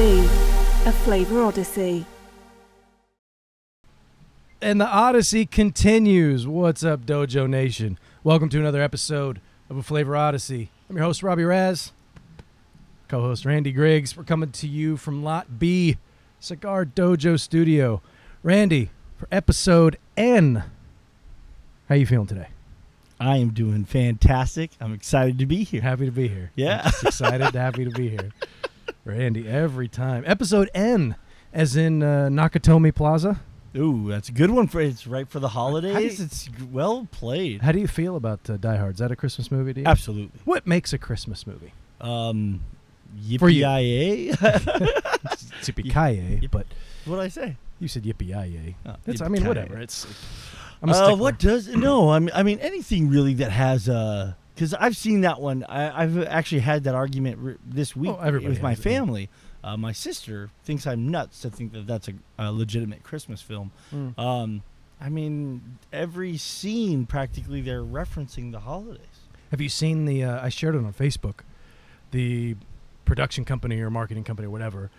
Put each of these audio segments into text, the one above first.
Odyssey, a Flavor Odyssey. And the Odyssey continues. What's up, Dojo Nation? Welcome to another episode of A Flavor Odyssey. I'm your host, Robbie Raz, co-host Randy Griggs. We're coming to you from Lot B, Cigar Dojo Studio. Randy, for episode N, how you feeling today? I am doing fantastic. I'm excited to be here. Happy to be here. Yeah. I'm just excited, happy to be here. Randy, every time. Episode N, as in Nakatomi Plaza. Ooh, that's a good one. It's right for the holidays. It's well played. How do you feel about Die Hard? Is that a Christmas movie to you? Absolutely. What makes a Christmas movie? Yippee-yay. It's yippee-ki-yay, but... What did I say? You said yippee-yay. Oh, I mean, whatever. It's... I'm a stickler. What does... No, I mean, anything really that has... Because I've seen that one. I've actually had that argument this week with my family. My sister thinks I'm nuts to think that that's a legitimate Christmas film. Mm. I mean, every scene practically they're referencing the holidays. Have you seen the? I shared it on Facebook. The production company or marketing company or whatever.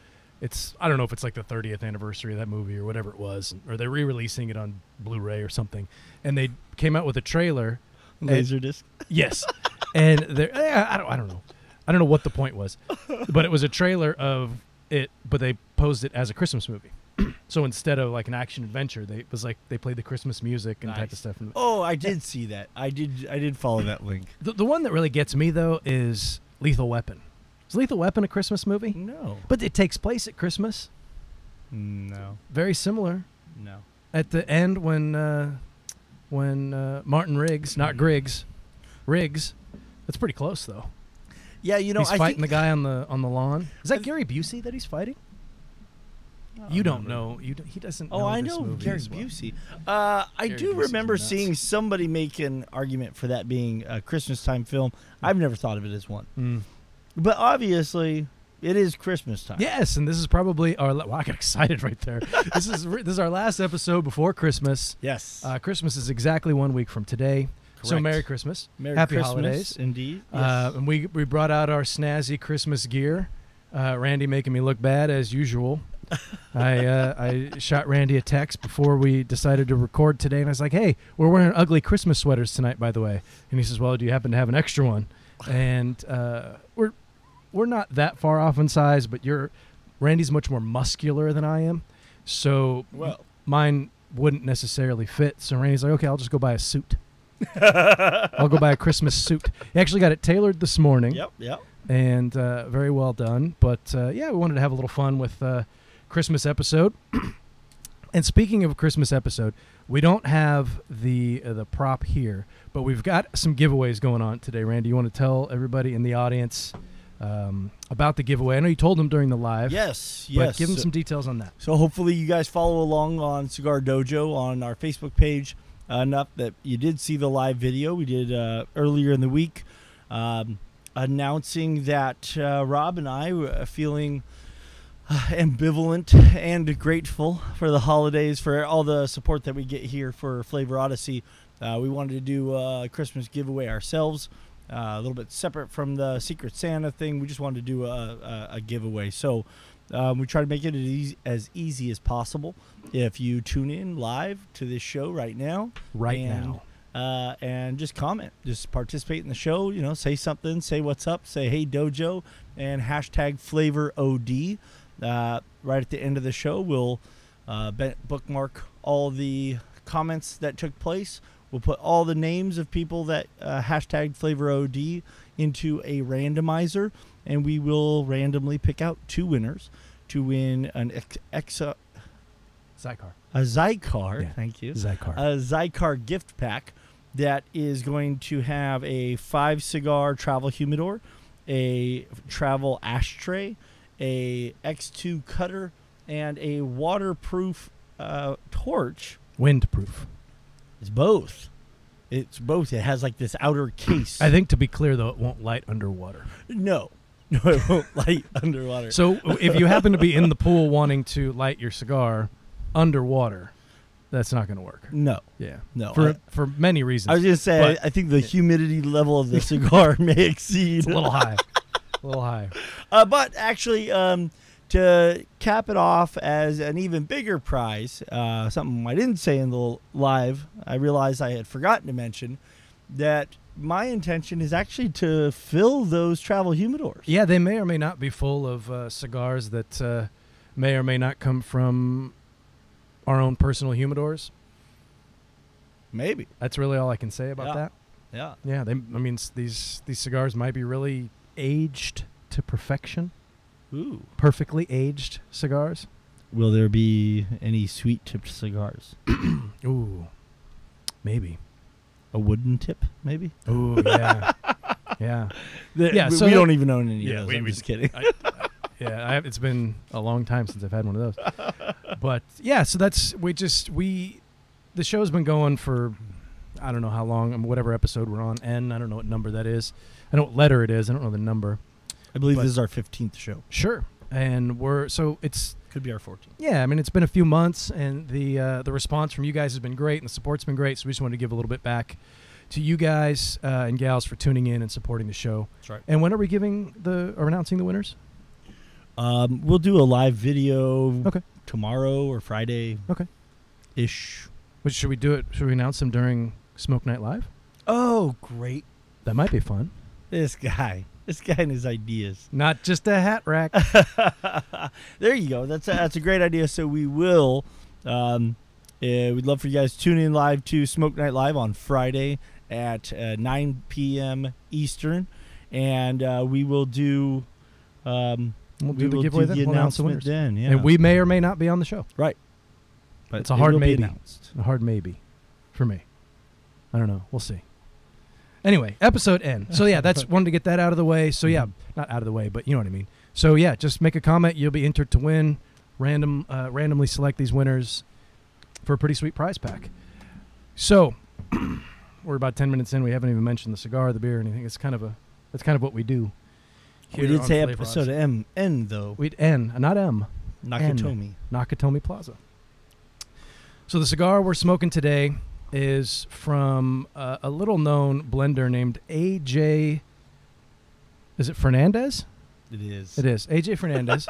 I don't know if it's like the 30th anniversary of that movie or whatever it was, or they're re-releasing it on Blu-ray or something. And they came out with a trailer. Laserdisc. Yes, and I don't know. I don't know what the point was, but it was a trailer of it, but they posed it as a Christmas movie. So instead of like an action adventure, they played the Christmas music and type of stuff. Oh, I did see that. I did follow that link. The one that really gets me though is Lethal Weapon. Is Lethal Weapon a Christmas movie? No. But it takes place at Christmas. No. Very similar. No. At the end when Martin Riggs, not Griggs, Riggs, that's pretty close though. Yeah, you know, he's fighting the guy on the lawn. Is that Gary Busey that he's fighting? You don't know. He doesn't. Oh, I know Gary Busey. I do remember seeing somebody make an argument for that being a Christmas time film. I've never thought of it as one, but obviously it is Christmas time. Yes, and this is probably our. Wow, I got excited right there. This is our last episode before Christmas. Yes, Christmas is exactly 1 week from today. Correct. So Merry Christmas. Happy Christmas, holidays. Indeed. Yes. And we brought out our snazzy Christmas gear. Randy making me look bad as usual. I shot Randy a text before we decided to record today, and I was like, hey, we're wearing ugly Christmas sweaters tonight, by the way. And he says, well, do you happen to have an extra one? And we're not that far off in size, but Randy's much more muscular than I am. So mine wouldn't necessarily fit. So Randy's like, okay, I'll just go buy a suit. I'll go buy a Christmas suit. He actually got it tailored this morning. Yep. And very well done. But we wanted to have a little fun with Christmas episode. And speaking of Christmas episode, we don't have the prop here, but we've got some giveaways going on today. Randy, you want to tell everybody in the audience about the giveaway? I know you told them during the live. Yes. But give them some details on that. So hopefully you guys follow along on Cigar Dojo on our Facebook page. Enough that you did see the live video we did earlier in the week announcing that Rob and I were feeling ambivalent and grateful for the holidays, for all the support that we get here for Flavor Odyssey. We wanted to do a Christmas giveaway ourselves, a little bit separate from the Secret Santa thing. We just wanted to do a giveaway. So we try to make it as easy as possible. If you tune in live to this show right now, and just comment, just participate in the show, you know, say something, say what's up, say hey Dojo, and hashtag Flavor OD. Right at the end of the show, we'll bookmark all the comments that took place. We'll put all the names of people that hashtag Flavor OD into a randomizer. And we will randomly pick out two winners to win an Zycar. A Zycar. Yeah. Thank you. Zycar. A Zycar gift pack that is going to have a 5-cigar travel humidor, a travel ashtray, a X2 cutter, and a waterproof torch. Windproof. It's both. It has like this outer case. I think, to be clear, though, it won't light underwater. No, it won't light underwater. So if you happen to be in the pool wanting to light your cigar underwater, that's not going to work. No. Yeah. No. For many reasons. I was going to say, I think the humidity level of the cigar may exceed. It's a little high. But actually, to cap it off as an even bigger prize, something I didn't say in the live, I realized I had forgotten to mention, that my intention is actually to fill those travel humidors. Yeah, they may or may not be full of cigars that may or may not come from our own personal humidors. Maybe. That's really all I can say about that. Yeah. Yeah, they, I mean, these cigars might be really aged to perfection. Ooh. Perfectly aged cigars. Will there be any sweet tipped cigars? Ooh. Maybe. A wooden tip, maybe? Ooh, yeah. Yeah. Yeah, so we don't even own any of those. I'm just kidding. It's been a long time since I've had one of those. But, yeah, so that's, the show's been going for, I don't know how long, whatever episode we're on, and I don't know what number that is. I know what letter it is. I don't know the number. I believe this is our 15th show. Sure. And could be our 14th. Yeah, I mean, it's been a few months, and the response from you guys has been great, and the support's been great, so we just wanted to give a little bit back to you guys and gals for tuning in and supporting the show. That's right. And when are we announcing the winners? We'll do a live video tomorrow or Friday-ish. Which should we do it? Should we announce them during Smoke Night Live? Oh, great. That might be fun. This guy and his ideas. Not just a hat rack. There you go. That's a great idea. So we will. We'd love for you guys to tune in live to Smoke Night Live on Friday at 9 p.m. Eastern. And we will do the announcement then. Yeah. And we may or may not be on the show. Right. But it's a hard maybe. A hard maybe for me. I don't know. We'll see. Anyway, episode N. So, yeah, wanted to get that out of the way. So, yeah, not out of the way, but you know what I mean. So, yeah, just make a comment. You'll be entered to win. Randomly select these winners for a pretty sweet prize pack. So, we're about 10 minutes in. We haven't even mentioned the cigar, the beer, anything. That's kind of what we do. We did say episode N, though. Not M. Nakatomi. Nakatomi Plaza. So the cigar we're smoking today is from a little-known blender named A.J. Is it Fernandez? It is. A.J. Fernandez.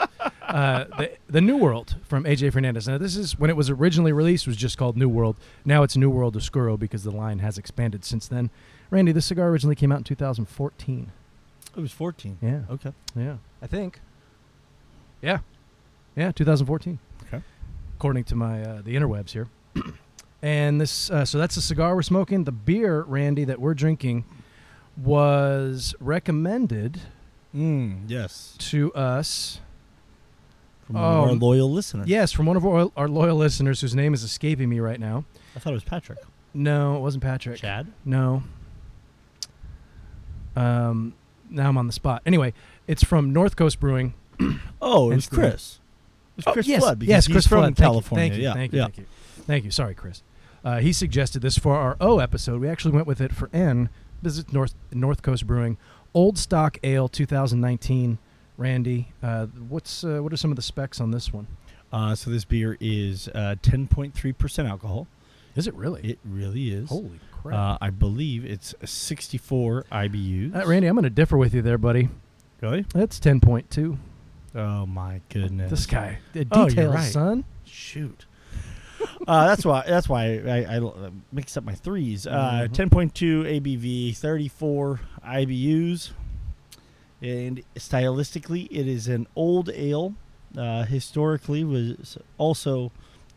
the New World from A.J. Fernandez. Now, this is when it was originally released, was just called New World. Now it's New World Oscuro because the line has expanded since then. Randy, this cigar originally came out in 2014. It was 14? Yeah. Okay. Yeah. I think. Yeah. Yeah, 2014. Okay. According to my the interwebs here. And this, so that's the cigar we're smoking. The beer, Randy, that we're drinking was recommended to us from one of our loyal listeners. Yes, from one of our loyal listeners whose name is escaping me right now. I thought it was Patrick. No, it wasn't Patrick. Chad? No. Now I'm on the spot. Anyway, it's from North Coast Brewing. Oh, it was Chris. It was Chris Flood. Yes, Chris Flood. From California. Thank you. Sorry, Chris. He suggested this for our O episode. We actually went with it for N. This is North Coast Brewing. Old Stock Ale 2019. Randy, what are some of the specs on this one? So this beer is 10.3% alcohol. Is it really? It really is. Holy crap. I believe it's 64 IBUs. Randy, I'm going to differ with you there, buddy. Really? That's 10.2. Oh, my goodness. This guy. Details, right. Son. Shoot. That's why I mixed up my threes. 10.2 ABV, 34 IBUs, and stylistically, it is an old ale. Historically, was also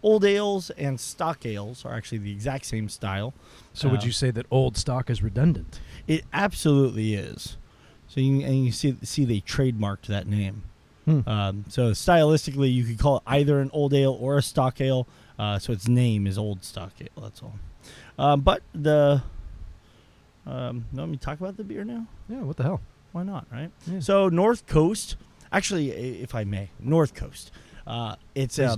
old ales and stock ales are actually the exact same style. So, would you say that old stock is redundant? It absolutely is. So, you see they trademarked that name. So, stylistically, you could call it either an old ale or a stock ale. So its name is Old Stock Ale, that's all. But the... let me talk about the beer now? Yeah, what the hell? Why not, right? Yeah. So North Coast... Actually, if I may, North Coast. It's as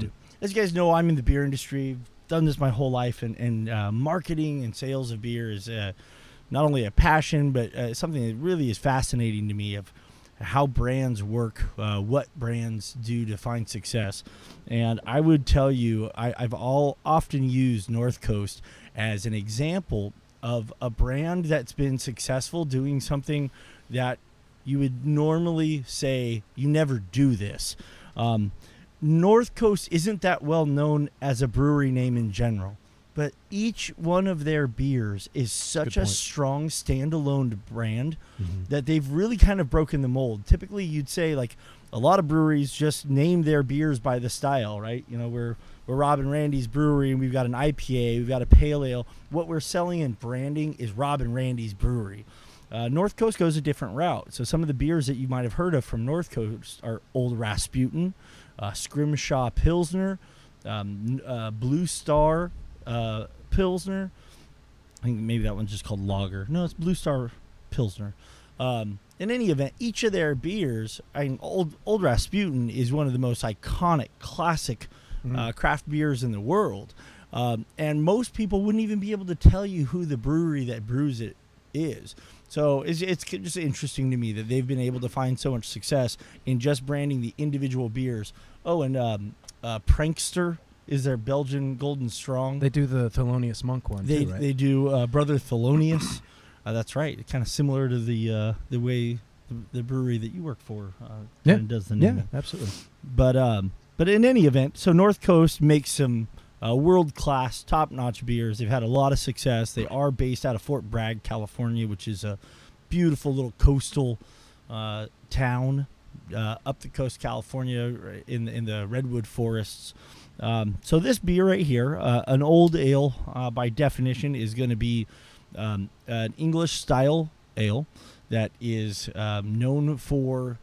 you guys know, I'm in the beer industry. I've done this my whole life. And marketing and sales of beer is not only a passion, but something that really is fascinating to me of how brands work, what brands do to find success. And I would tell you, I've often used North Coast as an example of a brand that's been successful doing something that you would normally say, you never do this. North Coast isn't that well known as a brewery name in general, but each one of their beers is such a strong standalone brand that they've really kind of broken the mold. Typically, you'd say like a lot of breweries just name their beers by the style, right? You know, we're Rob and Randy's Brewery, and we've got an IPA, we've got a pale ale. What we're selling and branding is Rob and Randy's Brewery. North Coast goes a different route. So some of the beers that you might have heard of from North Coast are Old Rasputin, Scrimshaw Pilsner, Blue Star Pilsner. I think maybe that one's just called Lager. No, it's Blue Star Pilsner. In any event, each of their beers, I mean, Old Rasputin is one of the most iconic, classic craft beers in the world, and most people wouldn't even be able to tell you who the brewery that brews it is. So it's just interesting to me that they've been able to find so much success in just branding the individual beers. Oh, and Prankster is their Belgian Golden Strong. They do the Thelonious Monk one too, right? They do Brother Thelonious. That's right. It's kind of similar to the way the brewery that you work for does the name. Yeah, absolutely. But in any event, so North Coast makes some world-class, top-notch beers. They've had a lot of success. They are based out of Fort Bragg, California, which is a beautiful little coastal town up the coast of California in the redwood forests. So this beer right here, an old ale by definition, is going to be an English-style ale that is known for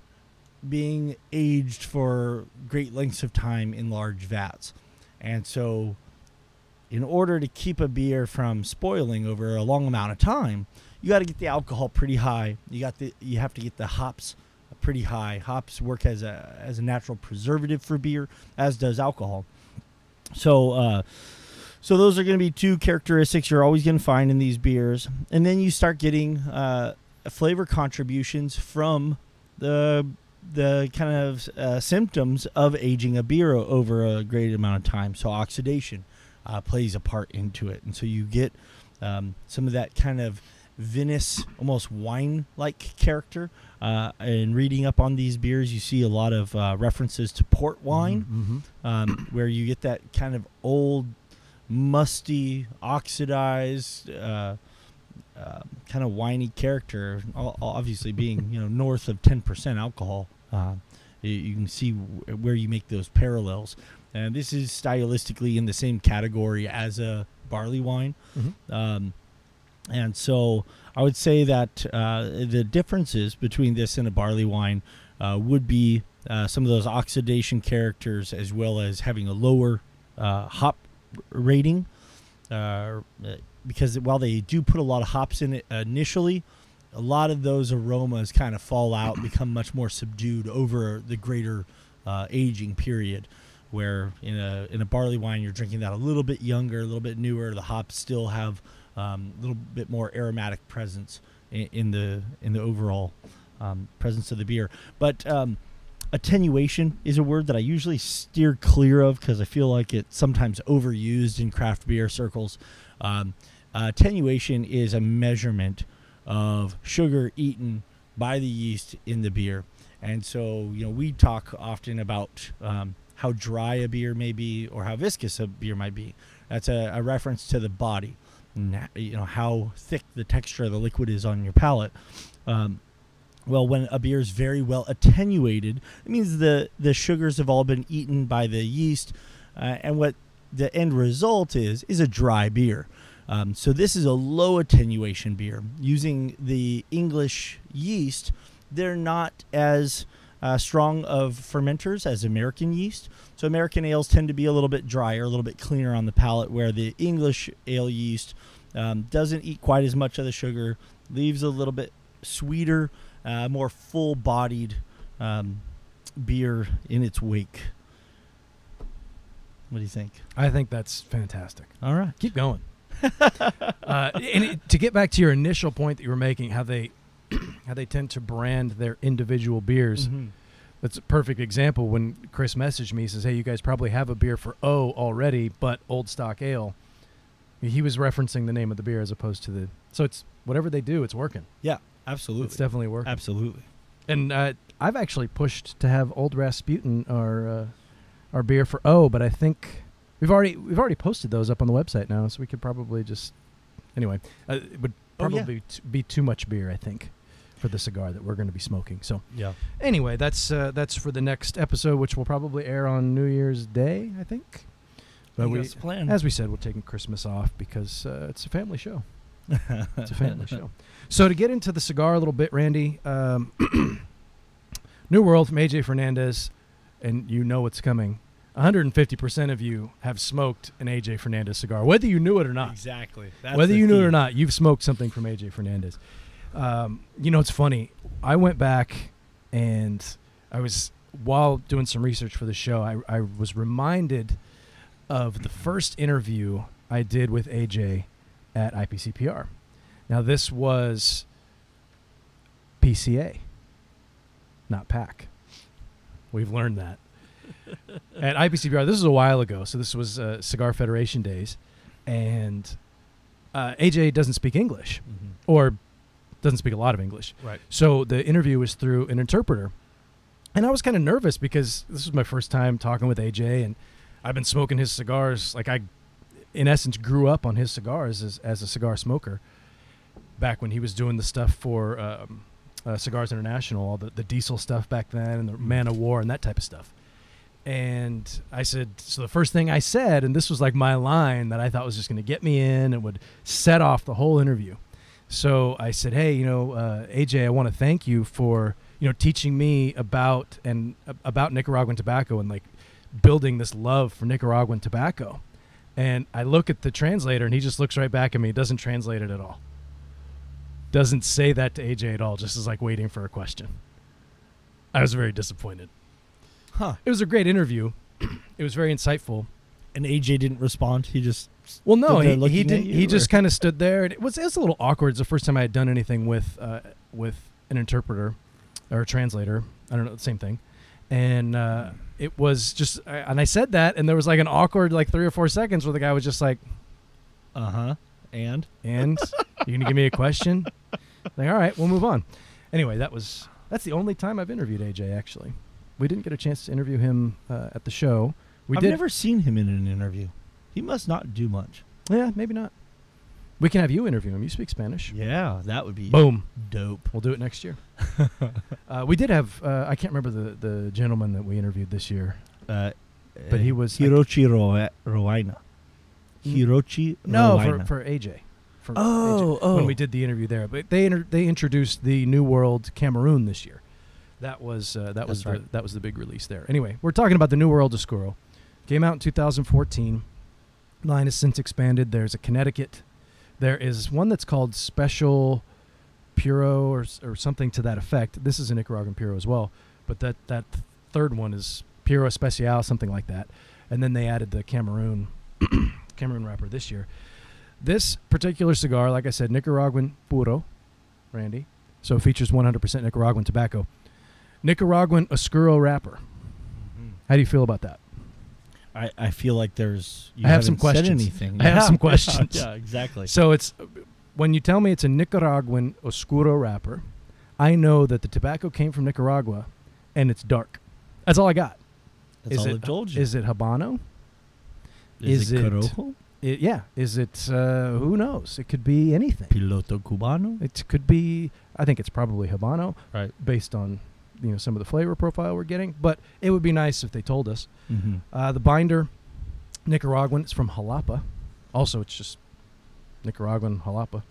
being aged for great lengths of time in large vats. And so in order to keep a beer from spoiling over a long amount of time, you got to get the alcohol pretty high. You have to get the hops pretty high. Hops work as a natural preservative for beer, as does alcohol. So those are going to be two characteristics you're always going to find in these beers. And then you start getting flavor contributions from the kind of symptoms of aging a beer over a great amount of time. So oxidation plays a part into it. And so you get some of that kind of vinous, almost wine-like character. And reading up on these beers, you see a lot of references to port wine, where you get that kind of old, musty, oxidized kind of winey character, obviously being north of 10% alcohol. You can see where you make those parallels, and this is stylistically in the same category as a barley wine. And so I would say that the differences between this and a barley wine would be some of those oxidation characters, as well as having a lower hop rating. Because while they do put a lot of hops in it initially, a lot of those aromas kind of fall out, become much more subdued over the greater aging period, where in a barley wine, you're drinking that a little bit younger, a little bit newer. The hops still have a little bit more aromatic presence in the overall presence of the beer. But attenuation is a word that I usually steer clear of because I feel like it's sometimes overused in craft beer circles. Attenuation is a measurement of sugar eaten by the yeast in the beer. And so, we talk often about how dry a beer may be or how viscous a beer might be. That's a reference to the body, how thick the texture of the liquid is on your palate. Well, when a beer is very well attenuated, it means the sugars have all been eaten by the yeast. And what the end result is a dry beer. So this is a low attenuation beer. Using the English yeast, they're not as strong of fermenters as American yeast. So American ales tend to be a little bit drier, a little bit cleaner on the palate, where the English ale yeast doesn't eat quite as much of the sugar, leaves a little bit sweeter, more full-bodied beer in its wake. What do you think? I think that's fantastic. All right. Keep going. To get back to your initial point that you were making, how they tend to brand their individual beers, that's a perfect example. When Chris messaged me, he says, hey, you guys probably have a beer for O already, but Old Stock Ale. He was referencing the name of the beer as opposed to the... So it's whatever they do, it's working. Yeah, absolutely. It's definitely working. Absolutely. And I've actually pushed to have Old Rasputin, our beer for O, but I think we've already posted those up on the website now, so we could probably just it would probably be too much beer, I think, for the cigar that we're going to be smoking. So yeah. Anyway, that's for the next episode, which will probably air on New Year's Day, I think. But as we said, we're taking Christmas off because it's a family show. It's a family show. So to get into the cigar a little bit, Randy, New World from A.J. Fernandez, and you know what's coming. 150% of you have smoked an A.J. Fernandez cigar, whether you knew it or not. Exactly. That's whether you knew it or not, you've smoked something from A.J. Fernandez. It's funny. I went back and while doing some research for the show, I was reminded of the first interview I did with A.J. at IPCPR. Now, this was PCA, not PAC. We've learned that. At IPCPR, this was a while ago, so this was Cigar Federation days, and AJ doesn't speak English, or doesn't speak a lot of English. Right. So the interview was through an interpreter, and I was kind of nervous because this was my first time talking with AJ, and I've been smoking his cigars. Like, I, in essence, grew up on his cigars as a cigar smoker back when he was doing the stuff for Cigars International, all the Diesel stuff back then, and the Man of War and that type of stuff. And I said, so the first thing I said, and this was like my line that I thought was just going to get me in and would set off the whole interview. So I said, hey, AJ, I want to thank you for, teaching me about Nicaraguan tobacco and like building this love for Nicaraguan tobacco. And I look at the translator and he just looks right back at me. Doesn't translate it at all. Doesn't say that to AJ at all. Just is like waiting for a question. I was very disappointed. Huh. It was a great interview. It was very insightful. And AJ didn't respond. He just he didn't. He just kind of stood there. And it was a little awkward. It's the first time I had done anything with an interpreter or a translator. I don't know, the same thing. And it was just. And I said that, and there was like an awkward like 3 or 4 seconds where the guy was just like, and you're gonna give me a question? Like, all right, we'll move on. Anyway, that's the only time I've interviewed AJ actually. We didn't get a chance to interview him at the show. I've never seen him in an interview. He must not do much. Yeah, maybe not. We can have you interview him. You speak Spanish. Yeah, that would be boom, dope. We'll do it next year. We did have. I can't remember the gentleman that we interviewed this year, but he was Hirochi Roaina. Hirochi. No, for AJ. When we did the interview there, but they introduced the New World Cameroon this year. That was the big release there. Anyway, we're talking about the New World Oscuro. Came out in 2014. Line has since expanded. There's a Connecticut. There is one that's called Special Puro or something to that effect. This is a Nicaraguan Puro as well, but that third one is Puro Especial, something like that. And then they added the Cameroon wrapper this year. This particular cigar, like I said, Nicaraguan Puro, Randy. So it features 100% Nicaraguan tobacco. Nicaraguan Oscuro wrapper. How do you feel about that? I feel like there's... I have some questions. Said anything. I have some questions. Yeah, exactly. So it's when you tell me it's a Nicaraguan Oscuro wrapper, I know that the tobacco came from Nicaragua, and it's dark. That's all I got. Is it Habano? Is it Corojo? Is it... who knows? It could be anything. Piloto Cubano? It could be... I think it's probably Habano, right? Based on... some of the flavor profile we're getting, but it would be nice if they told us. The binder, Nicaraguan, it's from Jalapa. Also, it's just Nicaraguan Jalapa.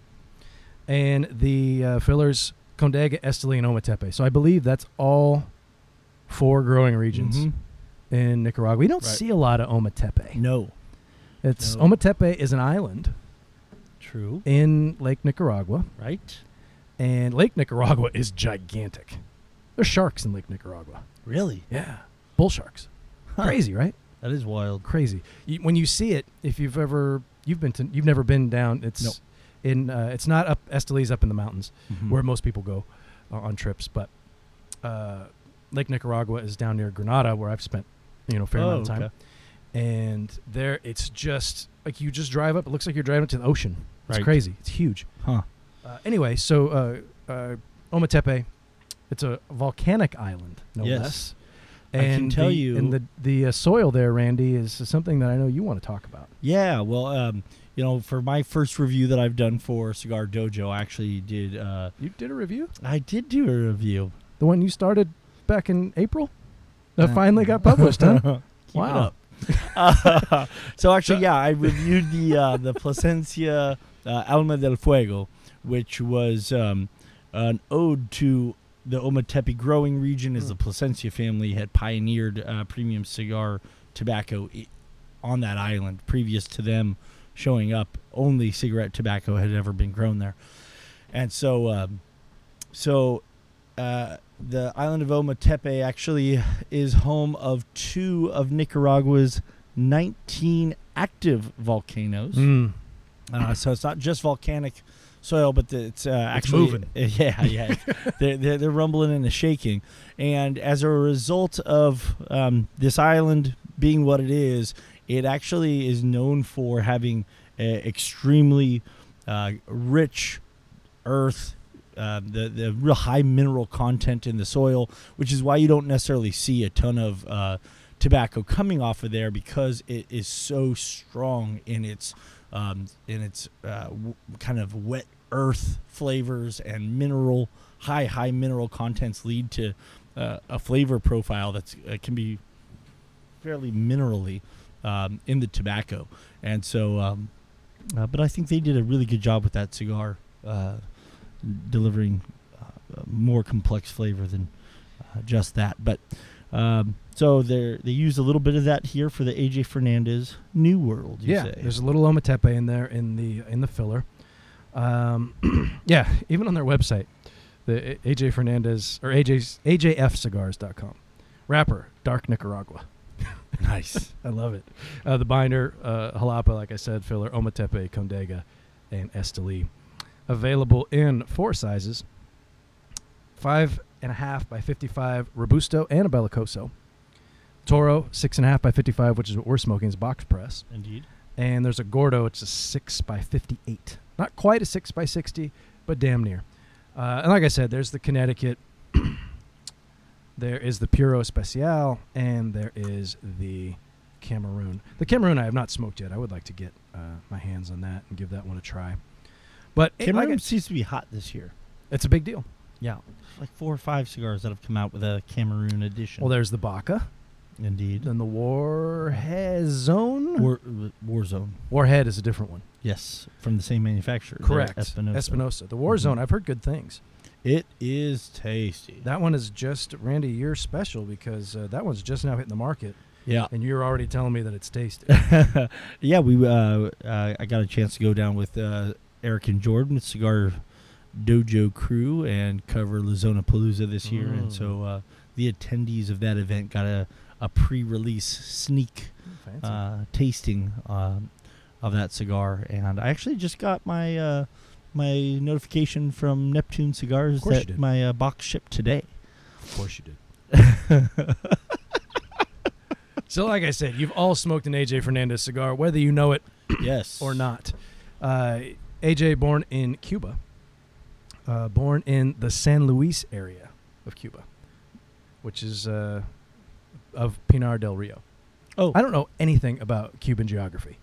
And the fillers, Condega, Esteli, and Ometepe. So I believe that's all 4 growing regions in Nicaragua. We don't see a lot of Ometepe. No. Ometepe is an island. True. In Lake Nicaragua. Right. And Lake Nicaragua is gigantic. There's sharks in Lake Nicaragua. Really? Yeah. Bull sharks. Huh. Crazy, right? That is wild. Crazy. When you see it, if you've never been down. It's it's not up. Esteli's up in the mountains where most people go on trips, but Lake Nicaragua is down near Granada where I've spent a fair amount of time. Okay. And there, it's just like you just drive up. It looks like you're driving to the ocean. It's crazy. It's huge. Anyway, so Ometepe. It's a volcanic island, no less. And I can tell you. And the soil there, Randy, is something that I know you want to talk about. Yeah, well, you know, for my first review that I've done for Cigar Dojo, I actually did. You did a review? I did do a review. The one you started back in April? That finally got published, huh? Wow. So actually, yeah, I reviewed the Plasencia Alma del Fuego, which was an ode to the Ometepe growing region, as the Plasencia family had pioneered premium cigar tobacco on that island. Previous to them showing up, only cigarette tobacco had ever been grown there. And so, the island of Ometepe actually is home of two of Nicaragua's 19 active volcanoes. So it's not just volcanic soil, but it's actually moving. Yeah. they're rumbling and shaking. And as a result of this island being what it is, it actually is known for having extremely rich earth. The real high mineral content in the soil, which is why you don't necessarily see a ton of tobacco coming off of there, because it is so strong in its kind of wet earth flavors, and mineral high mineral contents lead to a flavor profile that can be fairly minerally in the tobacco. And so, but I think they did a really good job with that cigar. Delivering more complex flavor than just that. But so they used a little bit of that here for the A.J. Fernandez New World, you say. Yeah, there's a little Ometepe in there in the filler. Yeah, even on their website, the A.J. Fernandez, or AJFcigars.com. Wrapper, dark Nicaragua. Nice. I love it. The binder, Jalapa, like I said, filler, Ometepe, Condega, and Esteli. Available in four sizes: 5.5 by 55 Robusto and a Bellicoso, Toro 6.5 by 55, which is what we're smoking, is box press. Indeed. And there's a Gordo. It's a 6 by 58, not quite a 6 by 60, but damn near. And like I said, there's the Connecticut, there is the Puro Especial, and there is the Cameroon. The Cameroon I have not smoked yet. I would like to get my hands on that and give that one a try. But Cameroon seems to be hot this year. It's a big deal. Yeah. Like 4 or 5 cigars that have come out with a Cameroon edition. Well, there's the Baca. Indeed. And the Warzone. Warhead is a different one. Yes. From the same manufacturer. Correct. Espinosa. The Warzone, I've heard good things. It is tasty. That one is just, Randy, you're special, because that one's just now hitting the market. Yeah, and you're already telling me that it's tasty. Yeah, I got a chance to go down with Eric and Jordan, the Cigar Dojo crew, and cover La Zona Palooza this year. And so the attendees of that event got a pre-release sneak tasting of that cigar. And I actually just got my my notification from Neptune Cigars that my box shipped today. Of course you did. So like I said, you've all smoked an A.J. Fernandez cigar, whether you know it or not. AJ, born in Cuba, born in the San Luis area of Cuba, which is of Pinar del Rio. Oh, I don't know anything about Cuban geography,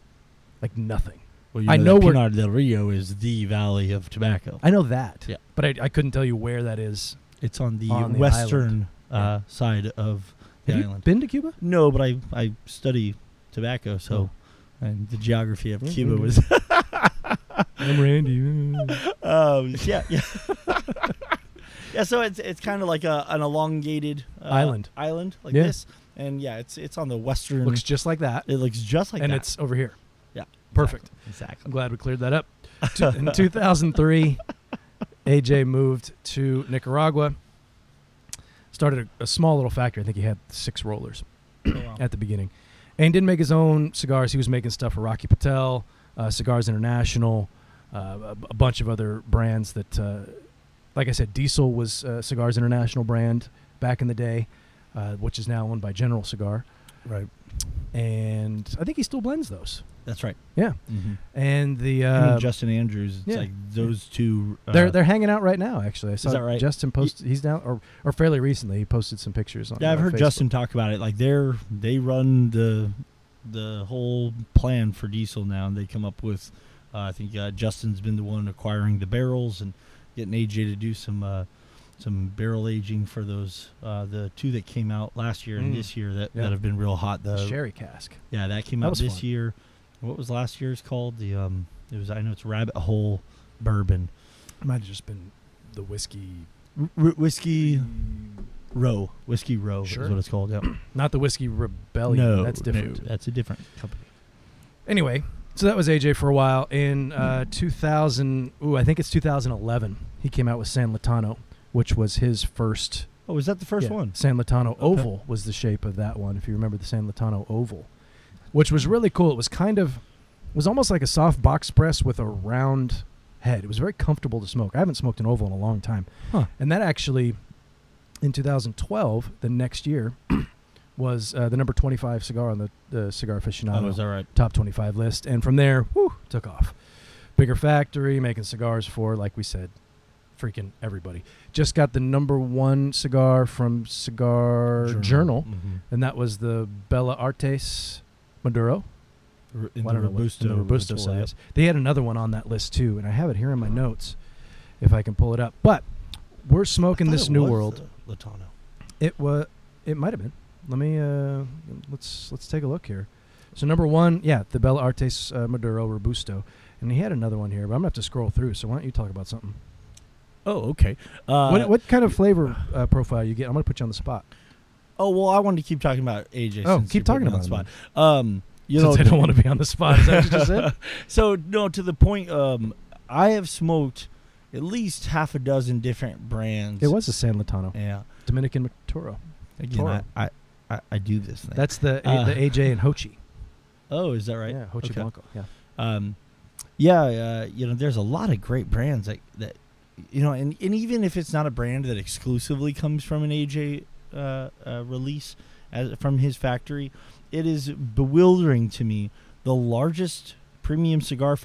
like nothing. Well, you know, I know where Pinar del Rio is, the valley of tobacco. I know that, yeah, but I couldn't tell you where that is. It's on the western side of the island. Have you been to Cuba? No, but I study tobacco, so and the geography of Cuba was. I'm Randy. Yeah. Yeah, so it's kind of like an elongated island like this. And yeah, it's on the western. Looks just like that. It looks just like that. And it's over here. Yeah. Perfect. Exactly. I'm glad we cleared that up. In 2003, AJ moved to Nicaragua. Started a small little factory. I think he had 6 rollers at the beginning. And didn't make his own cigars. He was making stuff for Rocky Patel, Cigars International, a bunch of other brands that, like I said, Diesel was Cigars International brand back in the day, which is now owned by General Cigar. Right. And I think he still blends those. That's right. Yeah. Mm-hmm. And the I mean, Justin Andrews. It's like those two. They're hanging out right now. Actually, I saw Justin posted. He's down or fairly recently. He posted some pictures on. Yeah, I've heard Facebook. Justin talk about it. Like they run the whole plan for Diesel now, and they come up with. I think Justin's been the one acquiring the barrels and getting AJ to do some barrel aging for those the two that came out last year and this year that have been real hot. The sherry cask. Yeah, that came out this year. What was last year's called? The it was I know it's Rabbit Hole Bourbon. It might have just been the Whiskey Row is what it's called. Yeah, not the Whiskey Rebellion. No, that's different. No, that's a different company. Anyway, so that was AJ for a while. In 2011, he came out with San Lotano, which was his first. Oh, was that the first one? San Lotano Oval was the shape of that one. If you remember the San Lotano Oval. Which was really cool. It was almost like a soft box press with a round head. It was very comfortable to smoke. I haven't smoked an oval in a long time. Huh. And that actually, in 2012, the next year, was the number 25 cigar on the Cigar Aficionado top 25 list. And from there, took off. Bigger factory, making cigars for, like we said, freaking everybody. Just got the number one cigar from Cigar Journal. Mm-hmm. And that was the Bella Artes Maduro in the Robusto size. They had another one on that list too, and I have it here in my notes if I can pull it up. But we're smoking this New World Latano. It might have been. Let me let's take a look here. So number one, the Bella Artes Maduro Robusto, and he had another one here, but I'm gonna have to scroll through. So why don't you talk about something? Oh, okay. What kind of flavor profile you get? I'm gonna put you on the spot. Oh, well, I wanted to keep talking about AJ. Oh, keep talking about the spot. Since I don't want to be on the spot. Is that what you just said? So, no, to the point, I have smoked at least half a dozen different brands. It was a San Lotano. Yeah. Dominican Maturo. Again, I do this thing. That's the AJ and Hochi. Oh, is that right? Yeah, Hochi Blanco. Yeah. There's a lot of great brands that and even if it's not a brand that exclusively comes from an AJ release from his factory, it is bewildering to me. The largest premium cigar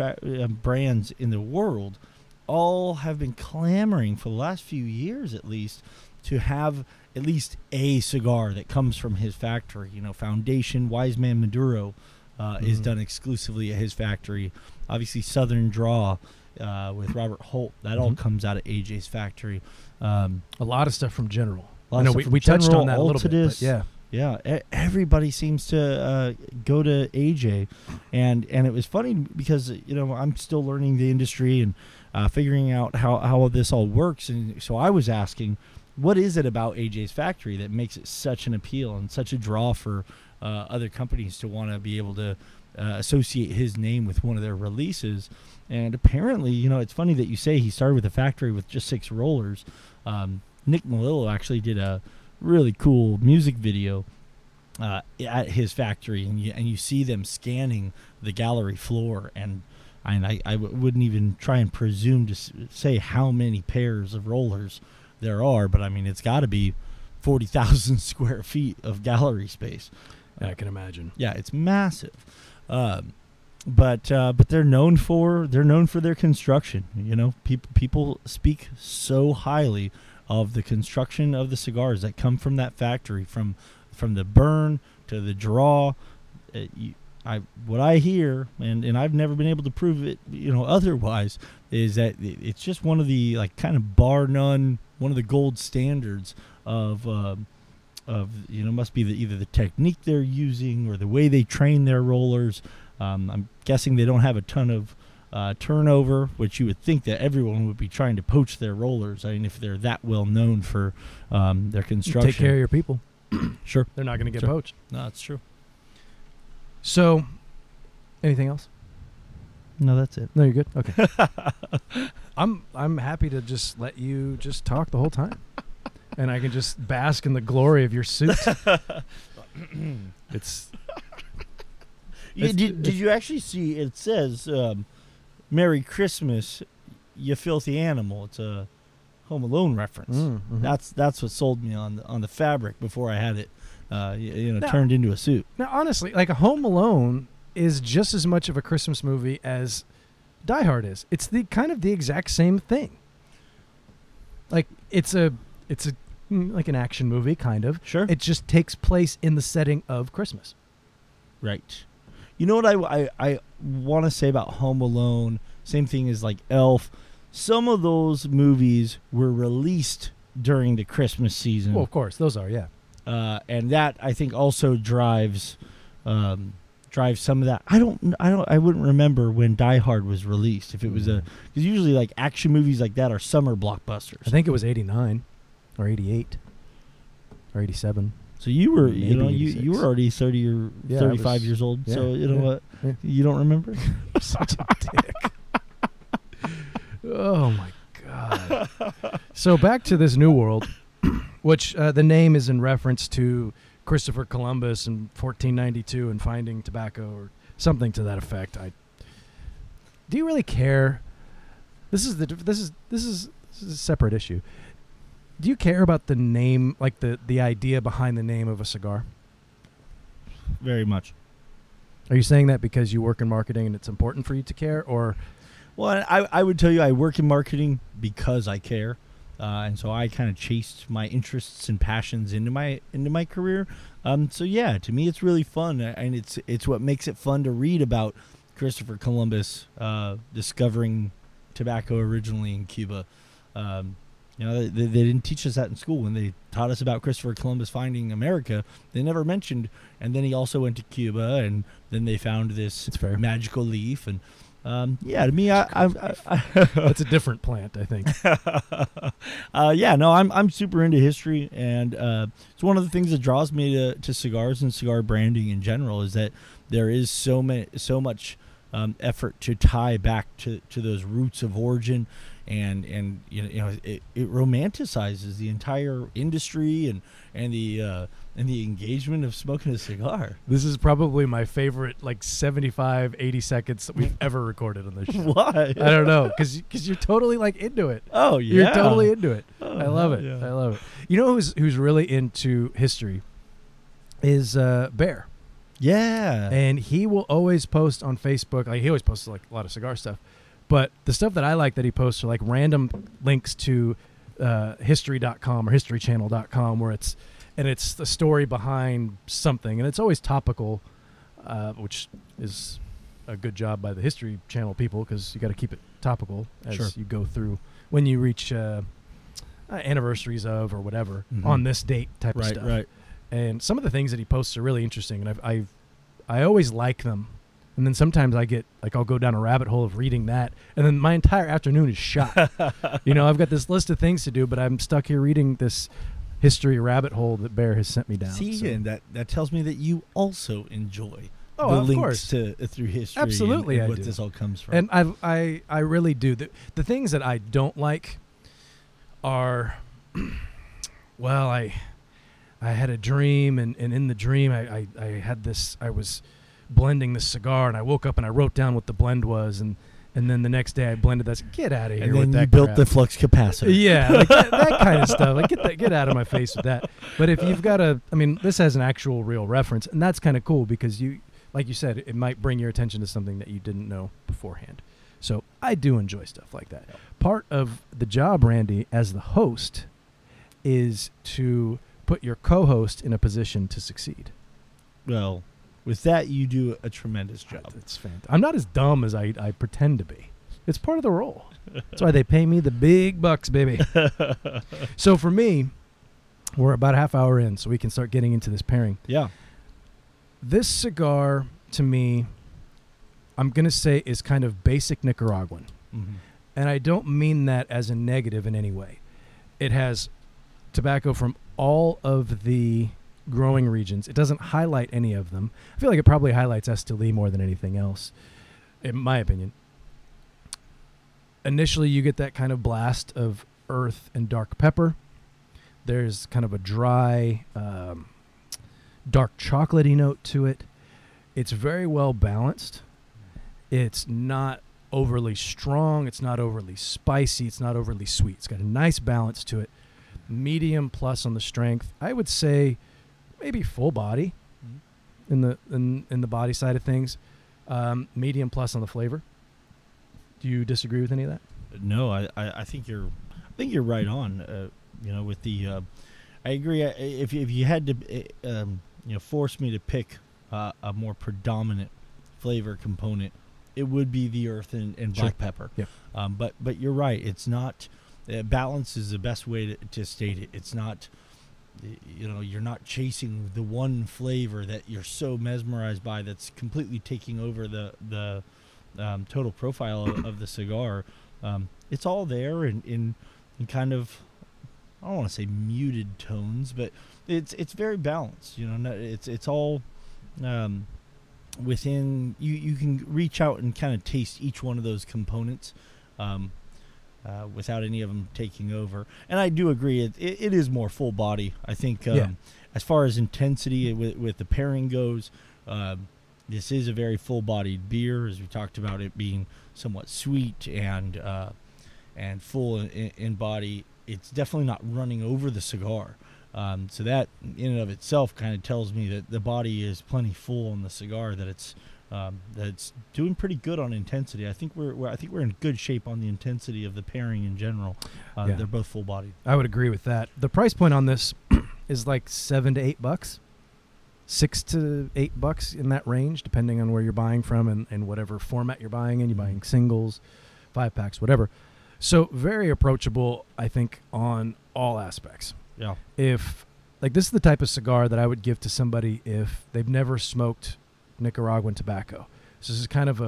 brands in the world all have been clamoring for the last few years, at least, to have at least a cigar that comes from his factory. Foundation Wise Man Maduro is done exclusively at his factory. Obviously, Southern Draw with Robert Holt, that all comes out of AJ's factory. A lot of stuff from General. I know we touched on that a little bit. Yeah. Everybody seems to go to AJ, and it was funny because I'm still learning the industry and figuring out how this all works, and so I was asking, what is it about AJ's factory that makes it such an appeal and such a draw for other companies to want to be able to associate his name with one of their releases? And apparently, it's funny that you say he started with a factory with just 6 rollers. Nick Melillo actually did a really cool music video at his factory, and you see them scanning the gallery floor, and I wouldn't even try and presume to say how many pairs of rollers there are, but I mean it's got to be 40,000 square feet of gallery space. I can imagine. Yeah, it's massive. But they're known for their construction. People speak so highly of the construction of the cigars that come from that factory, from the burn to the draw. What I hear, and I've never been able to prove it, otherwise, is that it's just one of the bar none, one of the gold standards of must be either the technique they're using or the way they train their rollers. I'm guessing they don't have a ton of turnover, which you would think that everyone would be trying to poach their rollers. I mean, if they're that well known for their construction. Take care of your people. Sure. They're not going to get poached. No, that's true. So, anything else? No, that's it. No, you're good? Okay. I'm happy to just let you just talk the whole time. And I can just bask in the glory of your suit. Did you actually see, it says... Merry Christmas, you filthy animal. It's a Home Alone reference. Mm-hmm. That's what sold me on the fabric before I had it turned into a suit. Now, honestly, like a Home Alone is just as much of a Christmas movie as Die Hard is. It's the kind of the exact same thing. Like it's a like an action movie kind of. Sure. It just takes place in the setting of Christmas. Right. You know what I want to say about Home Alone? Same thing as like Elf. Some of those movies were released during the Christmas season. Well, of course, those are, yeah. And that I think also drives some of that. I wouldn't remember when Die Hard was released, if it was because usually like action movies like that are summer blockbusters. I think it was 89 or 88 or 87. So you were, maybe you know, you were already 30 or 35 years old. Yeah, so you know what? Yeah. You don't remember? I'm such a dick. Oh my God. So back to this New World, which the name is in reference to Christopher Columbus in 1492 and finding tobacco or something to that effect. Do you really care? This is a separate issue. Do you care about the name, like the idea behind the name of a cigar? Very much. Are you saying that because you work in marketing and it's important for you to care, or? Well, I would tell you I work in marketing because I care, and so I kind of chased my interests and passions into my career. So yeah, to me it's really fun, and it's what makes it fun to read about Christopher Columbus discovering tobacco originally in Cuba. You know, they didn't teach us that in school. When they taught us about Christopher Columbus finding America, they never mentioned, and then he also went to Cuba, and then they found this magical leaf. And to me, it's a different plant, I think. I'm super into history, and it's one of the things that draws me to cigars and cigar branding in general is that there is so much effort to tie back to those roots of origin. And you know it romanticizes the entire industry and the engagement of smoking a cigar. This is probably my favorite like 75-80 seconds that we've ever recorded on this show. Why? I don't know, because you're totally like into it. Oh yeah, you're totally into it. Oh, I love it. Yeah. I love it. You know who's really into history is Bear. Yeah, and he will always post on Facebook. Like he always posts like a lot of cigar stuff. But the stuff that I like that he posts are like random links to history.com or historychannel.com where it's the story behind something. And it's always topical, which is a good job by the History Channel people because you got to keep it topical as you go through when you reach anniversaries of or whatever on this date type of stuff. Right. And some of the things that he posts are really interesting. And I always like them. And then sometimes I get, like, I'll go down a rabbit hole of reading that, and then my entire afternoon is shot. You know, I've got this list of things to do, but I'm stuck here reading this history rabbit hole that Bear has sent me down. See, and that tells me that you also enjoy the links through history. Absolutely, and what this all comes from. And I really do. The things that I don't like are, well, I had a dream, and in the dream I had this, I was blending this cigar, and I woke up and I wrote down what the blend was, and then the next day I blended that. Get out of here! And then with that built the flux capacitor. Yeah, like that kind of stuff. Like get out of my face with that. But if you've got this has an actual real reference, and that's kind of cool because you, like you said, it might bring your attention to something that you didn't know beforehand. So I do enjoy stuff like that. Part of the job, Randy, as the host, is to put your co-host in a position to succeed. Well. With that, you do a tremendous job. It's fantastic. I'm not as dumb as I pretend to be. It's part of the role. That's why they pay me the big bucks, baby. So for me, we're about a half hour in, so we can start getting into this pairing. Yeah. This cigar, to me, I'm going to say is kind of basic Nicaraguan. Mm-hmm. And I don't mean that as a negative in any way. It has tobacco from all of the growing regions. It doesn't highlight any of them. I feel like it probably highlights Esteli more than anything else, in my opinion. Initially, you get that kind of blast of earth and dark pepper. There's kind of a dry, dark chocolatey note to it. It's very well balanced. It's not overly strong. It's not overly spicy. It's not overly sweet. It's got a nice balance to it. Medium plus on the strength. I would say maybe full body in the body side of things. Medium plus on the flavor. Do you disagree with any of that? No, I think you're right on. With the, I agree. If you had to, force me to pick a more predominant flavor component, it would be the earth and black pepper. Yeah. But you're right. It's not. Balance is the best way to state it. It's not. You're not chasing the one flavor that you're so mesmerized by that's completely taking over the total profile of the cigar. It's all there in kind of, I don't want to say muted tones, but it's very balanced. It's all within. You can reach out and kind of taste each one of those components without any of them taking over. And I do agree, it is more full body. I think as far as intensity with the pairing goes, this is a very full-bodied beer, as we talked about it being somewhat sweet and full in body. It's definitely not running over the cigar. So that in and of itself kind of tells me that the body is plenty full on the cigar, that it's doing pretty good on intensity. I think we're in good shape on the intensity of the pairing in general. They're both full bodied. I would agree with that. The price point on this is like $7 to $8, $6 to $8 in that range, depending on where you're buying from and whatever format you're buying in. You're buying singles, 5-packs, whatever. So very approachable, I think, on all aspects. Yeah. If this is the type of cigar that I would give to somebody if they've never smoked Nicaraguan tobacco. So this is kind of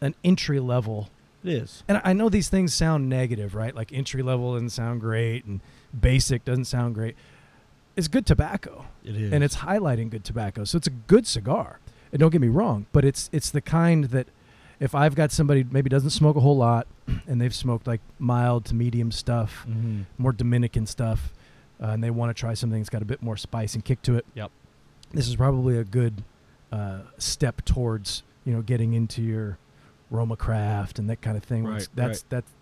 an entry level. It is. And I know these things sound negative, right? Like entry level doesn't sound great and basic doesn't sound great. It's good tobacco. It is. And it's highlighting good tobacco. So it's a good cigar. And don't get me wrong, but it's the kind that if I've got somebody maybe doesn't smoke a whole lot and they've smoked like mild to medium stuff, more Dominican stuff, and they want to try something that's got a bit more spice and kick to it. Yep. This is probably a good step towards getting into your Roma Craft and that kind of thing.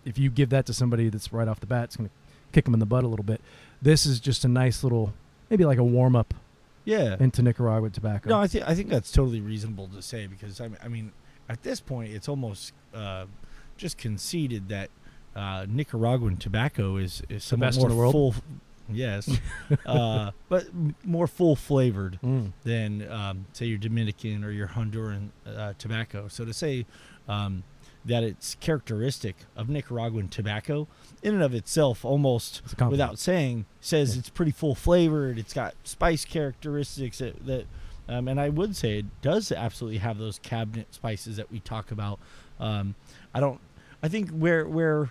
If you give that to somebody that's right off the bat, it's going to kick them in the butt a little bit. This is just a nice little, maybe like a warm up, into Nicaraguan tobacco. No, I think that's totally reasonable to say, because I mean at this point it's almost just conceded that Nicaraguan tobacco is some best more in the world. Full. Yes, but more full-flavored than, say, your Dominican or your Honduran tobacco. So to say that it's characteristic of Nicaraguan tobacco, in and of itself, almost without saying, says it's pretty full-flavored. It's got spice characteristics that and I would say it does absolutely have those cabinet spices that we talk about. I think where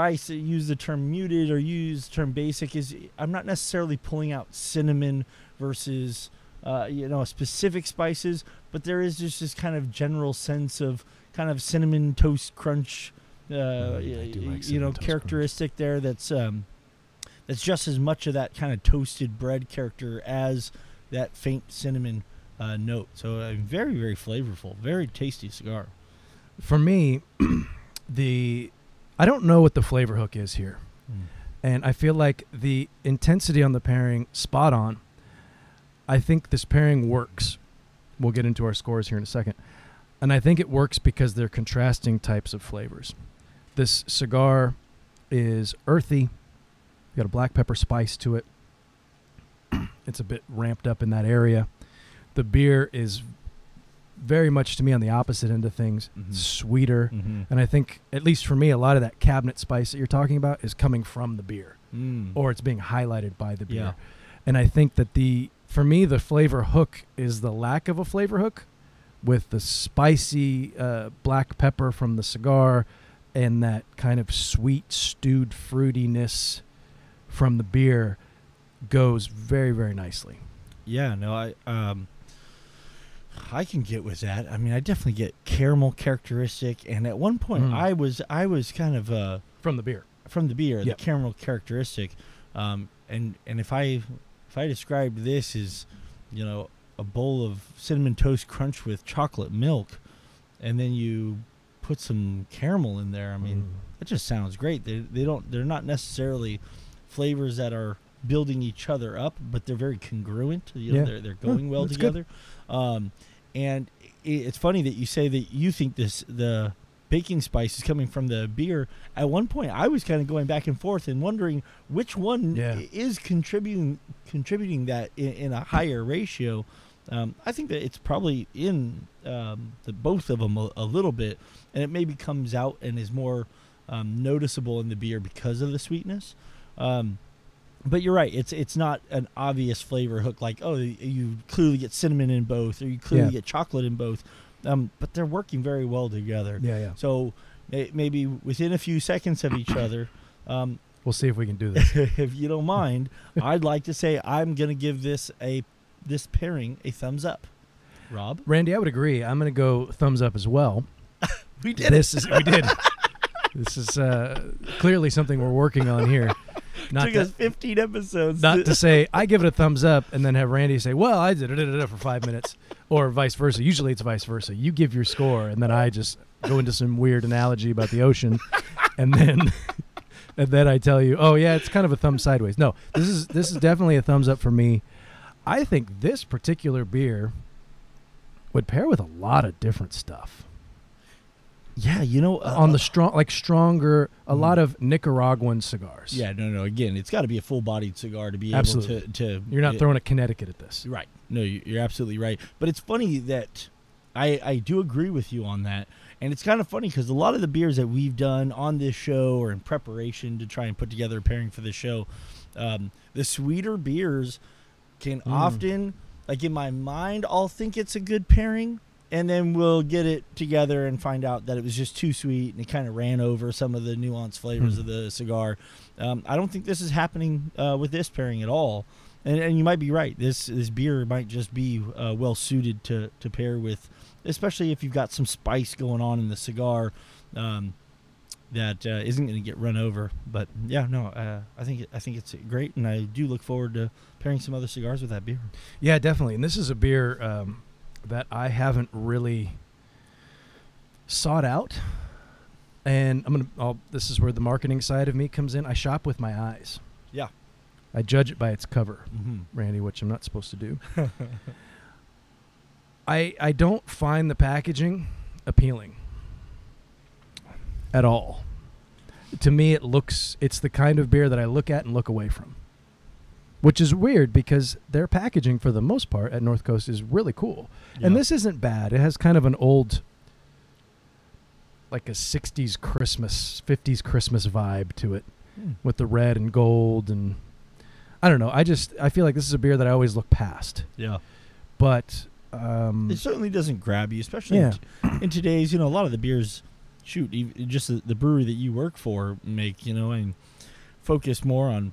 I use the term muted or use the term basic is I'm not necessarily pulling out cinnamon versus, specific spices, but there is just this kind of general sense of kind of cinnamon toast crunch, characteristic crunch there. That's just as much of that kind of toasted bread character as that faint cinnamon note. So very, very flavorful, very tasty cigar. For me, I don't know what the flavor hook is here. And I feel like the intensity on the pairing, spot on. I think this pairing works. We'll get into our scores here in a second. And I think it works because they're contrasting types of flavors. This cigar is earthy. You've got a black pepper spice to it. It's a bit ramped up in that area. The beer is very much to me on the opposite end of things, sweeter. And I think, at least for me, a lot of that cabinet spice that you're talking about is coming from the beer, or it's being highlighted by the beer. Yeah. And I think that for me, the flavor hook is the lack of a flavor hook with the spicy black pepper from the cigar and that kind of sweet stewed fruitiness from the beer goes very, very nicely. Yeah, no, I can get with that. I mean, I definitely get caramel characteristic, and at one point I was kind of from the beer, the caramel characteristic. And if I described this as, a bowl of cinnamon toast crunch with chocolate milk, and then you put some caramel in there, I mean, that just sounds great. They're not necessarily flavors that are building each other up, but they're very congruent. They're going well together. Good. And it's funny that you say that you think this the baking spice is coming from the beer. At one point, I was kind of going back and forth and wondering which one is contributing that in a higher ratio. I think that it's probably in the both of them a little bit, and it maybe comes out and is more noticeable in the beer because of the sweetness. But you're right; it's not an obvious flavor hook like, oh, you clearly get cinnamon in both, or you clearly get chocolate in both. But they're working very well together. Yeah. So maybe within a few seconds of each other, we'll see if we can do this. If you don't mind, I'd like to say I'm going to give this pairing a thumbs up. Rob? Randy, I would agree. I'm going to go thumbs up as well. We did. We did. This is clearly something we're working on here. It took us 15 episodes. Not to say, I give it a thumbs up, and then have Randy say, well, I did it for 5 minutes, or vice versa. Usually it's vice versa. You give your score, and then I just go into some weird analogy about the ocean, and then I tell you, oh, yeah, it's kind of a thumb sideways. No, this is definitely a thumbs up for me. I think this particular beer would pair with a lot of different stuff. Yeah, on the stronger, a lot of Nicaraguan cigars. Yeah, no. Again, it's got to be a full-bodied cigar to be able to. You're not throwing a Connecticut at this, right? No, you're absolutely right. But it's funny that I do agree with you on that, and it's kind of funny because a lot of the beers that we've done on this show or in preparation to try and put together a pairing for the show, the sweeter beers can often, like in my mind, I'll think it's a good pairing. And then we'll get it together and find out that it was just too sweet and it kind of ran over some of the nuanced flavors of the cigar. I don't think this is happening with this pairing at all. And you might be right. This beer might just be well suited to pair with, especially if you've got some spice going on in the cigar that isn't going to get run over. But yeah, no, I think it's great, and I do look forward to pairing some other cigars with that beer. Yeah, definitely. And this is a beer that I haven't really sought out, and this is where the marketing side of me comes in. I shop with my eyes. Yeah, I judge it by its cover, Randy, which I'm not supposed to do. I don't find the packaging appealing at all. To me, it's the kind of beer that I look at and look away from, which is weird because their packaging for the most part at North Coast is really cool. Yeah. And this isn't bad. It has kind of an old, like a 50s Christmas vibe to it with the red and gold. And I don't know. I feel like this is a beer that I always look past. Yeah. But it certainly doesn't grab you, especially in today's, a lot of the beers, just the brewery that you work for make, and focus more on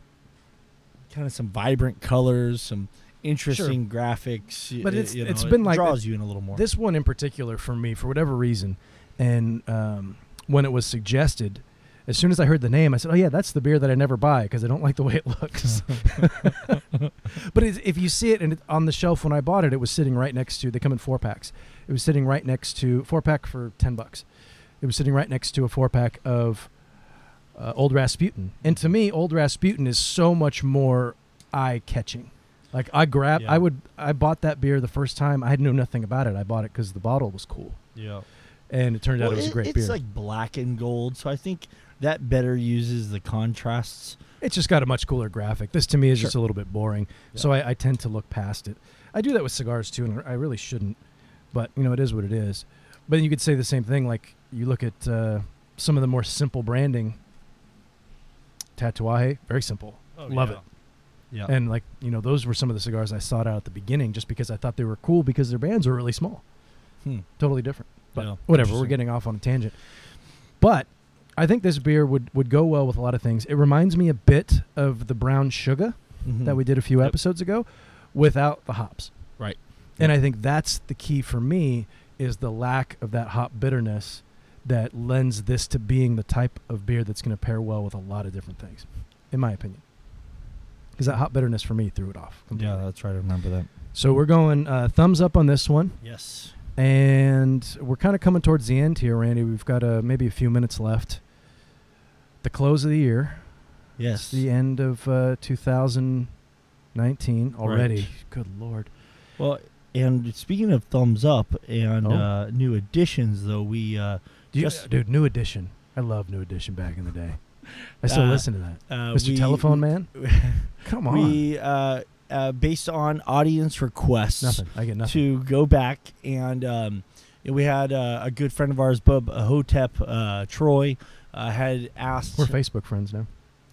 kind of some vibrant colors, some interesting graphics. But it's been like draws you in a little more. This one in particular for me, for whatever reason, and when it was suggested, as soon as I heard the name, I said, "Oh yeah, that's the beer that I never buy because I don't like the way it looks." But if you see it and on the shelf when I bought it, it was sitting right next to. They come in 4-packs. It was sitting right next to 4-pack for $10. It was sitting right next to a 4-pack of Old Rasputin. And to me, Old Rasputin is so much more eye-catching. Like, I bought that beer the first time. I knew nothing about it. I bought it because the bottle was cool. Yeah. And it turned out it was a great beer. It's like black and gold, so I think that better uses the contrasts. It's just got a much cooler graphic. This, to me, is just a little bit boring. Yeah. So I tend to look past it. I do that with cigars, too, and I really shouldn't. But, it is what it is. But then you could say the same thing. Like, you look at some of the more simple branding. Tatuaje, very simple. Love it. Yeah. And those were some of the cigars I sought out at the beginning just because I thought they were cool because their bands were really small. Totally different. But whatever, we're getting off on a tangent. But I think this beer would go well with a lot of things. It reminds me a bit of the brown sugar that we did a few episodes ago without the hops. Right. And I think that's the key for me is the lack of that hop bitterness that lends this to being the type of beer that's going to pair well with a lot of different things, in my opinion. Because that hot bitterness for me threw it off completely. Yeah, that's right. I remember that. So we're going thumbs up on this one. Yes. And we're kind of coming towards the end here, Randy. We've got maybe a few minutes left. The close of the year. Yes. It's the end of 2019 already. Right. Good Lord. Well, And speaking of thumbs up and new editions, though, we dude, New Edition. I love New Edition back in the day. I still listen to that. Mr. Telephone Man? Come on. We, based on audience requests, to go back and we had a good friend of ours, Bub Hotep Troy, had asked. We're Facebook friends now.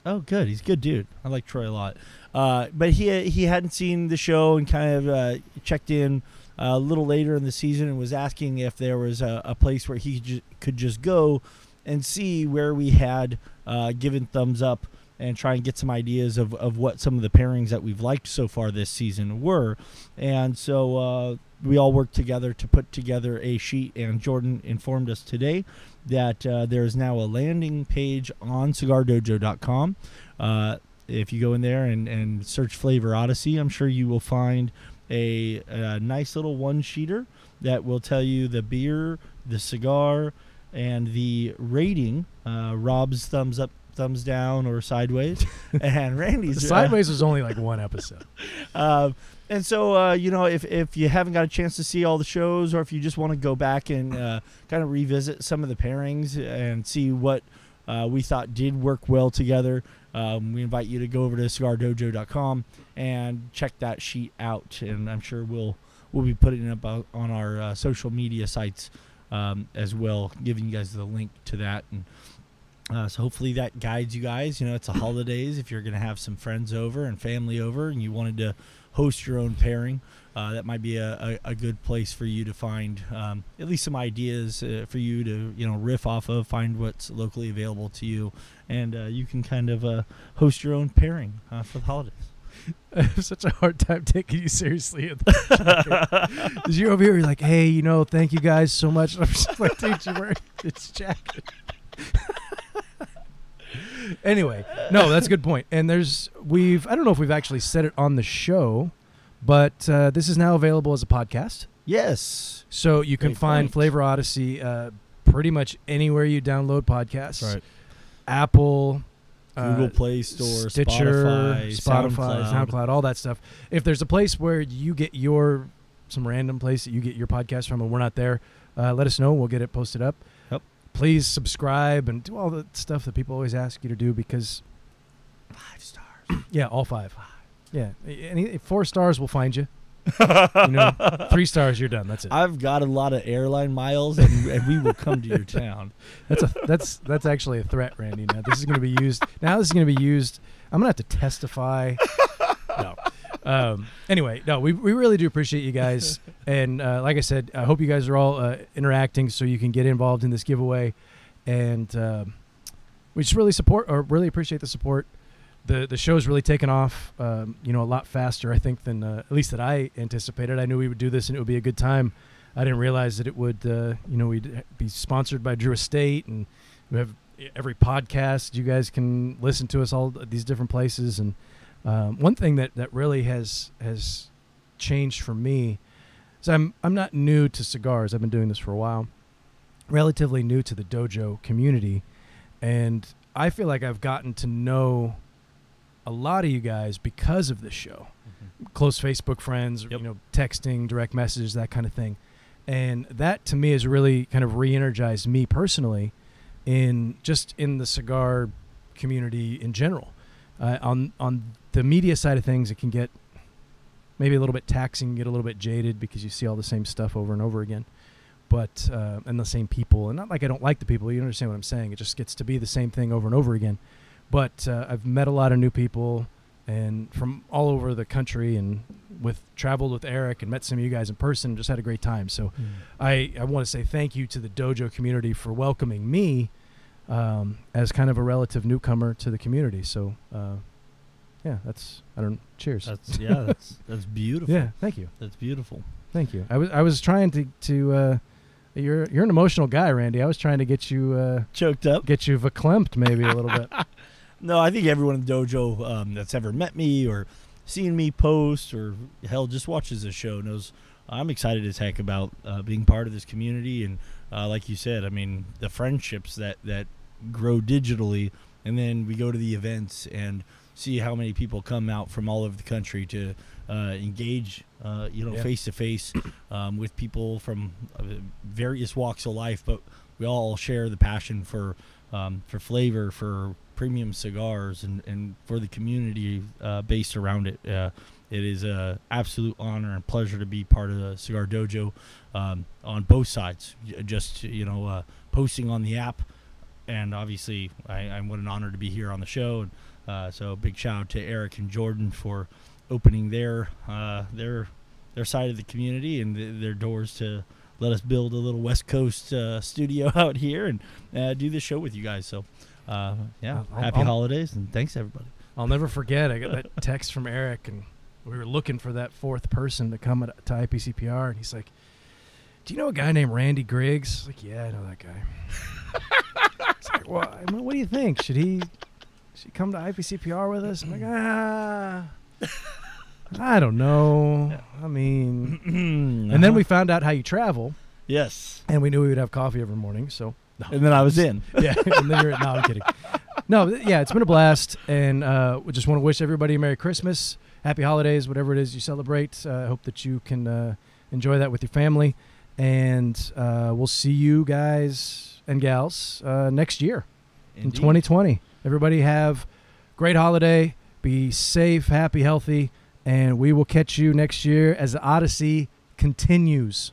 Oh, good. He's a good dude. I like Troy a lot. But he hadn't seen the show and kind of checked in a little later in the season and was asking if there was a place where he could just go and see where we had given thumbs up and try and get some ideas of what some of the pairings that we've liked so far this season were. And so we all worked together to put together a sheet, and Jordan informed us today that there is now a landing page on CigarDojo.com. If you go in there and search Flavor Odyssey, I'm sure you will find a nice little one-sheeter that will tell you the beer, the cigar, and the rating. Rob's thumbs up, thumbs down, or sideways, and Randy's sideways was only like one episode. And so you know, if you haven't got a chance to see all the shows, or if you just want to go back and kind of revisit some of the pairings and see what we thought did work well together, we invite you to go over to cigardojo.com and check that sheet out, and I'm sure we'll be putting it up on our social media sites as well, giving you guys the link to that. And so hopefully that guides you guys. You know, it's the holidays. If you're going to have some friends over and family over and you wanted to host your own pairing, that might be a good place for you to find at least some ideas for you to, you know, riff off of, find what's locally available to you. And you can kind of host your own pairing for the holidays. I have such a hard time taking you seriously. Because you're over here, you're like, hey, you know, thank you guys so much. And I'm just like, dude, you're wearing this jacket. Anyway, no, that's a good point. And I don't know if we've actually said it on the show, but this is now available as a podcast. Yes. So you can find Flavor Odyssey pretty much anywhere you download podcasts. Right. Apple, Google Play Store, Stitcher, SoundCloud, all that stuff. If there's a place where you get some random place that you get your podcast from and we're not there, let us know. We'll get it posted up. Please subscribe and do all the stuff that people always ask you to do, because 5 stars. Yeah, all 5. Yeah, and 4 stars will find you. You know, 3 stars, you're done. That's it. I've got a lot of airline miles, and we will come to your town. That's actually a threat, Randy. Now this is going to be used. I'm going to have to testify. No. Anyway, no, we really do appreciate you guys, and like I said, I hope you guys are all interacting so you can get involved in this giveaway, and we just really appreciate the support. The show's really taken off, you know, a lot faster I think than at least that I anticipated. I knew we would do this and it would be a good time. I didn't realize that it would, you know, we'd be sponsored by Drew Estate, and we have every podcast. You guys can listen to us all these different places. And one thing that really has changed for me is I'm not new to cigars. I've been doing this for a while, relatively new to the dojo community, and I feel like I've gotten to know a lot of you guys because of this show. Mm-hmm. Close Facebook friends, yep. You know, texting, direct messages, that kind of thing, and that to me has really kind of re-energized me personally in the cigar community in general. On the media side of things, it can get maybe a little bit taxing, get a little bit jaded, because you see all the same stuff over and over again, but and the same people. And not like I don't like the people. You understand what I'm saying. It just gets to be the same thing over and over again. But I've met a lot of new people, and from all over the country, and traveled with Eric and met some of you guys in person. Just had a great time. So I want to say thank you to the dojo community for welcoming me as kind of a relative newcomer to the community. So, yeah, cheers. That's beautiful. Yeah. Thank you. That's beautiful. Thank you. I was trying to you're an emotional guy, Randy. I was trying to get you, choked up, get you verklempt maybe a little bit. No, I think everyone in the dojo, that's ever met me or seen me post, or hell, just watches this show, knows I'm excited as heck about, being part of this community. And, like you said, I mean, the friendships that grow digitally, and then we go to the events and see how many people come out from all over the country to engage, face to face with people from various walks of life. But we all share the passion for flavor, for premium cigars, and for the community based around it. It is an absolute honor and pleasure to be part of the Cigar Dojo on both sides. Just, posting on the app. And obviously, what an honor to be here on the show. And so big shout out to Eric and Jordan for opening their side of the community and their doors to let us build a little West Coast studio out here and do this show with you guys. So, happy holidays, and thanks, everybody. I'll never forget. I got that text from Eric, and we were looking for that fourth person to come to IPCPR, and he's like, do you know a guy named Randy Griggs? Like, yeah, I know that guy. It's like, well, I mean, what do you think? Should he come to IPCPR with us? I'm like, I don't know. Yeah. I mean, and then we found out how you travel. Yes. And we knew we would have coffee every morning. So, and then I was in. Yeah. And then no, I'm kidding. No, yeah, it's been a blast. And we just want to wish everybody a Merry Christmas, Happy Holidays, whatever it is you celebrate. I hope that you can enjoy that with your family. And we'll see you guys and gals next year. Indeed. In 2020. Everybody have a great holiday. Be safe, happy, healthy. And we will catch you next year as the Odyssey continues.